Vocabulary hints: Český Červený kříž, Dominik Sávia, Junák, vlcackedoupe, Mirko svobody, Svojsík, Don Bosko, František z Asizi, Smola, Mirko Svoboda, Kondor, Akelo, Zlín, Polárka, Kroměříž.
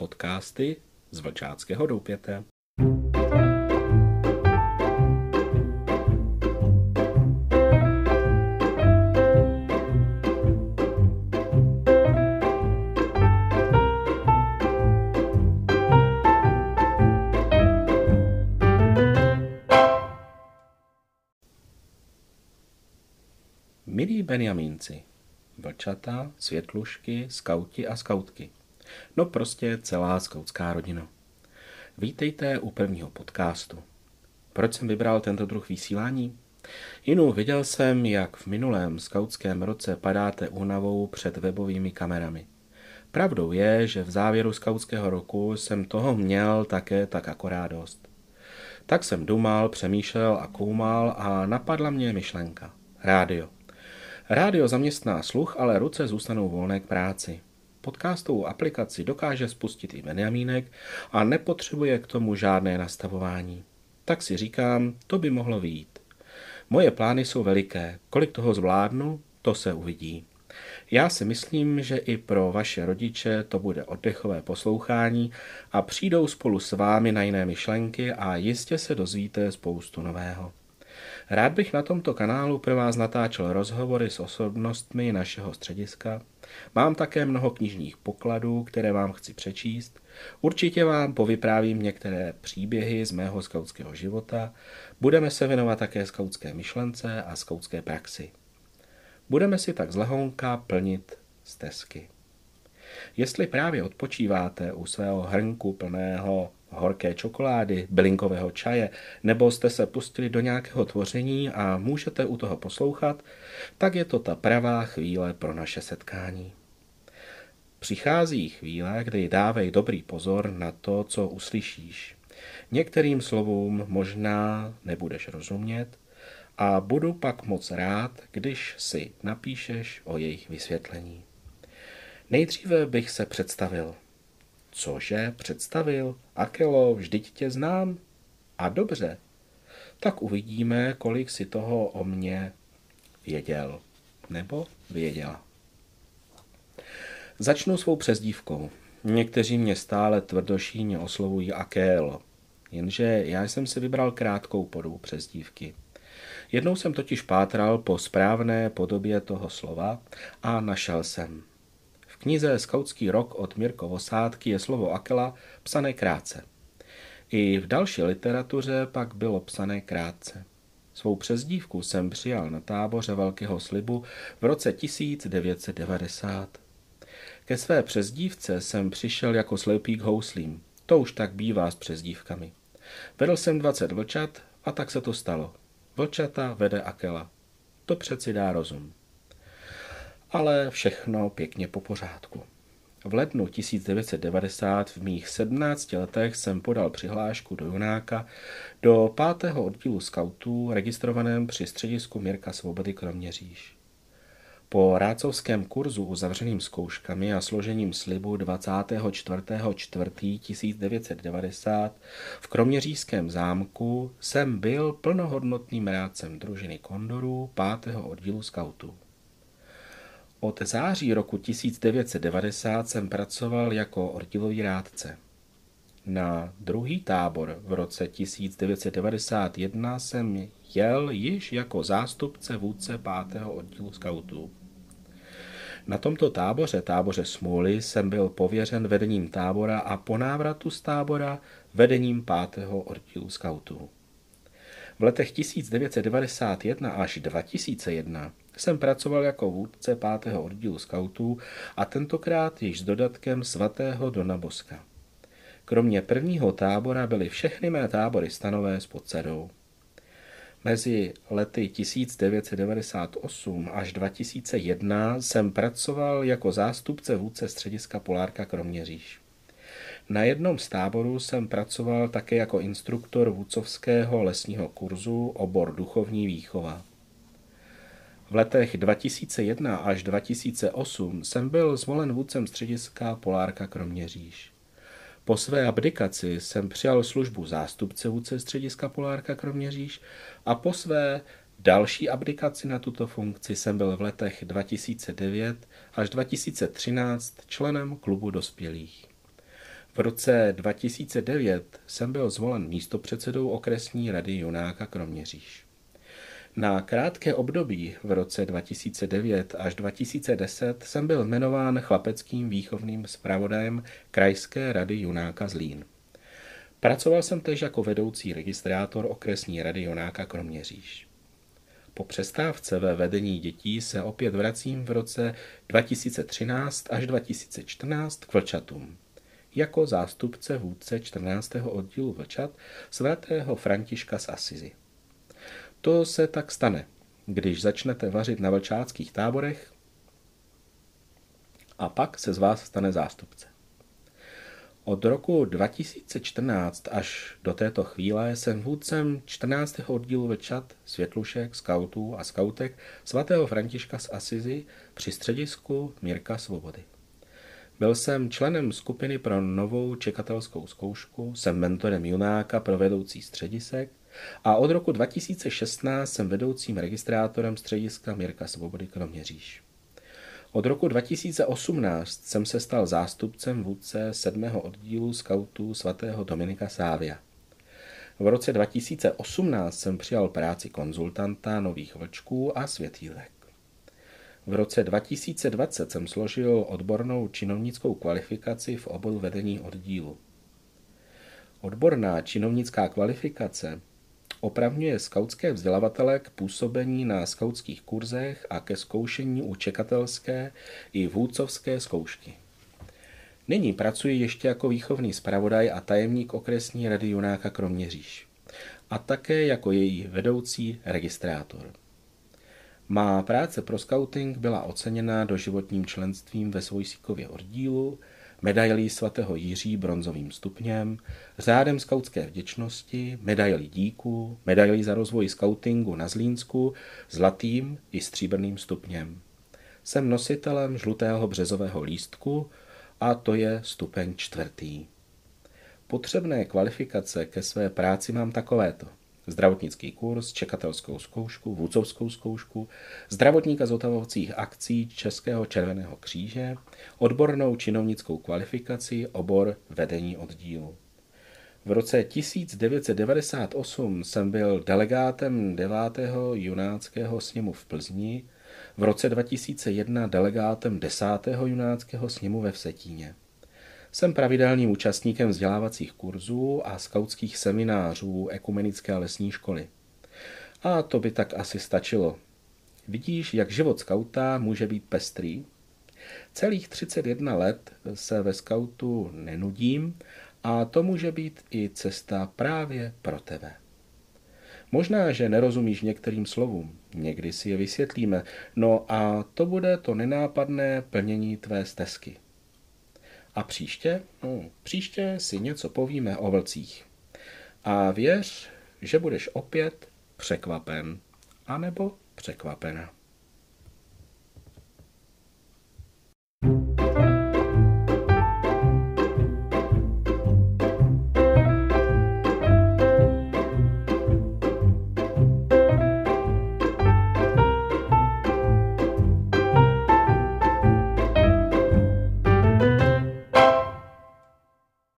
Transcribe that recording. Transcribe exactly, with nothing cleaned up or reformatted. Podcasty z Vlčáckého doupěte. Milí Benjamínci, vlčata, světlušky, skauti a skautky. No prostě celá skautská rodina. Vítejte u prvního podcastu. Proč jsem vybral tento druh vysílání? Jinu, viděl jsem, jak v minulém skautském roce padáte únavou před webovými kamerami. Pravdou je, že v závěru skautského roku jsem toho měl také tak akorát dost. Tak jsem dumal, přemýšlel a koumal a napadla mě myšlenka. Rádio. Rádio zaměstná sluch, ale ruce zůstanou volné k práci. Podcastovou aplikaci dokáže spustit i Benjamínek a nepotřebuje k tomu žádné nastavování. Tak si říkám, to by mohlo vyjít. Moje plány jsou veliké, kolik toho zvládnu, to se uvidí. Já si myslím, že i pro vaše rodiče to bude oddechové poslouchání a přijdou spolu s vámi na jiné myšlenky a jistě se dozvíte spoustu nového. Rád bych na tomto kanálu pro vás natáčel rozhovory s osobnostmi našeho střediska. Mám také mnoho knižních pokladů, které vám chci přečíst. Určitě vám povyprávím některé příběhy z mého skautského života. Budeme se věnovat také skautské myšlence a skautské praxi. Budeme si tak z lehonka plnit stezky. Jestli právě odpočíváte u svého hrnku plného horké čokolády, bylinkového čaje, nebo jste se pustili do nějakého tvoření a můžete u toho poslouchat, tak je to ta pravá chvíle pro naše setkání. Přichází chvíle, kdy dávej dobrý pozor na to, co uslyšíš. Některým slovům možná nebudeš rozumět a budu pak moc rád, když si napíšeš o jejich vysvětlení. Nejdříve bych se představil. Cože, představil? Akelo, vždyť tě znám. A dobře, tak uvidíme, kolik si toho o mně věděl. Nebo věděla. Začnu svou přezdívkou. Někteří mě stále tvrdošíně oslovují Akelo. Jenže já jsem si vybral krátkou podobu přezdívky. Jednou jsem totiž pátral po správné podobě toho slova a našel jsem. V knize Skautský rok od Mirko Svobody je slovo Akela psané krátce. I v další literatuře pak bylo psané krátce. Svou přezdívku jsem přijal na táboře Velkého slibu v roce devatenáct devadesát. Ke své přezdívce jsem přišel jako slepý k houslím. To už tak bývá s přezdívkami. Vedl jsem dvacet vlčat a tak se to stalo. Vlčata vede Akela. To přeci dá rozum. Ale všechno pěkně po pořádku. V lednu devatenáct devadesát v mých sedmnácti letech jsem podal přihlášku do Junáka do pátého oddílu skautů registrovaném při středisku Mirka Svobody Kroměříž. Po rádcovském kurzu uzavřeným zkouškami a složením slibu dvacátého čtvrtého čtvrtý tisíc devět set devadesát v Kroměřížském zámku jsem byl plnohodnotným rádcem družiny Kondoru pátého oddílu skautů. Od září roku devatenáct devadesát jsem pracoval jako oddílový rádce. Na druhý tábor v roce devatenáct devadesát jedna jsem jel již jako zástupce vůdce pátého oddílu skautů. Na tomto táboře, táboře Smoly, jsem byl pověřen vedením tábora a po návratu z tábora vedením pátého oddílu skautů. V letech devatenáct devadesát jedna až dva tisíce jedna jsem pracoval jako vůdce pátého oddílu skautů a tentokrát již s dodatkem svatého Dona Boska. Kromě prvního tábora byly všechny mé tábory stanové s podsedou. Mezi lety devatenáct devadesát osm až dva tisíce jedna jsem pracoval jako zástupce vůdce střediska Polárka Kroměříž. Na jednom z táborů jsem pracoval také jako instruktor vůdcovského lesního kurzu obor duchovní výchova. V letech dva tisíce jedna až dva tisíce osm jsem byl zvolen vůdcem střediska Polárka Kroměříž. Po své abdikaci jsem přijal službu zástupce vůdce střediska Polárka Kroměříž a po své další abdikaci na tuto funkci jsem byl v letech dva tisíce devět až dva tisíce třináct členem klubu dospělých. V V roce dva tisíce devět jsem byl zvolen místopředsedou okresní rady Junáka Kroměříž. Na krátké období v roce dva tisíce devět až dva tisíce deset jsem byl jmenován chlapeckým výchovným zpravodajem krajské rady Junáka Zlín. Pracoval jsem též jako vedoucí registrátor okresní rady Junáka Kroměříž. Po přestávce ve vedení dětí se opět vracím v roce dva tisíce třináct až dva tisíce čtrnáct k vlčatům. Jako zástupce vůdce čtrnáctého oddílu vlčat svatého Františka z Asizi. To se tak stane, když začnete vařit na vlčáckých táborech a pak se z vás stane zástupce. Od roku dva tisíce čtrnáct až do této chvíle jsem vůdcem čtrnáctého oddílu vlčat, světlušek, skautů a skautek svatého Františka z Asizi při středisku Mirka Svobody. Byl jsem členem skupiny pro novou čekatelskou zkoušku, jsem mentorem Junáka pro vedoucí středisek a od roku dva tisíce šestnáct jsem vedoucím registrátorem střediska Mirka Svobody Kroměříž. Od roku dva tisíce osmnáct jsem se stal zástupcem vůdce sedmého oddílu skautů svatého Dominika Sávia. V roce dva tisíce osmnáct jsem přijal práci konzultanta nových vlčků a světýlek. V roce dva tisíce dvacet jsem složil odbornou činovnickou kvalifikaci v oboru vedení oddílu. Odborná činovnická kvalifikace opravňuje skautské vzdělavatele k působení na skautských kurzech a ke zkoušení u čekatelské i vůdcovské zkoušky. Nyní pracuji ještě jako výchovný zpravodaj a tajemník okresní rady Junáka Kroměříž a také jako její vedoucí registrátor. Má práce pro skauting byla oceněna doživotním členstvím ve Svojsíkově oddílu, medailí svatého Jiří bronzovým stupněm, řádem skautské vděčnosti, medailí díku, medailí za rozvoj skautingu na Zlínsku, zlatým i stříbrným stupněm. Jsem nositelem žlutého březového lístku a to je stupeň čtvrtý. Potřebné kvalifikace ke své práci mám takovéto. Zdravotnický kurz, čekatelskou zkoušku, vůdcovskou zkoušku, zdravotníka zotavovacích akcí Českého Červeného kříže, odbornou činovnickou kvalifikaci, obor vedení oddílu. V roce tisíc devět set devadesát osm jsem byl delegátem devátého junáckého sněmu v Plzni, v roce dva tisíce jedna delegátem desátého junáckého sněmu ve Vsetíně. Jsem pravidelným účastníkem vzdělávacích kurzů a skautských seminářů ekumenické lesní školy. A to by tak asi stačilo. Vidíš, jak život skauta může být pestrý? Celých třicet jedna let se ve skautu nenudím a to může být i cesta právě pro tebe. Možná, že nerozumíš některým slovům, někdy si je vysvětlíme, no a to bude to nenápadné plnění tvé stezky. A příště? No, příště si něco povíme o vlcích. A věř, že budeš opět překvapen, anebo překvapena.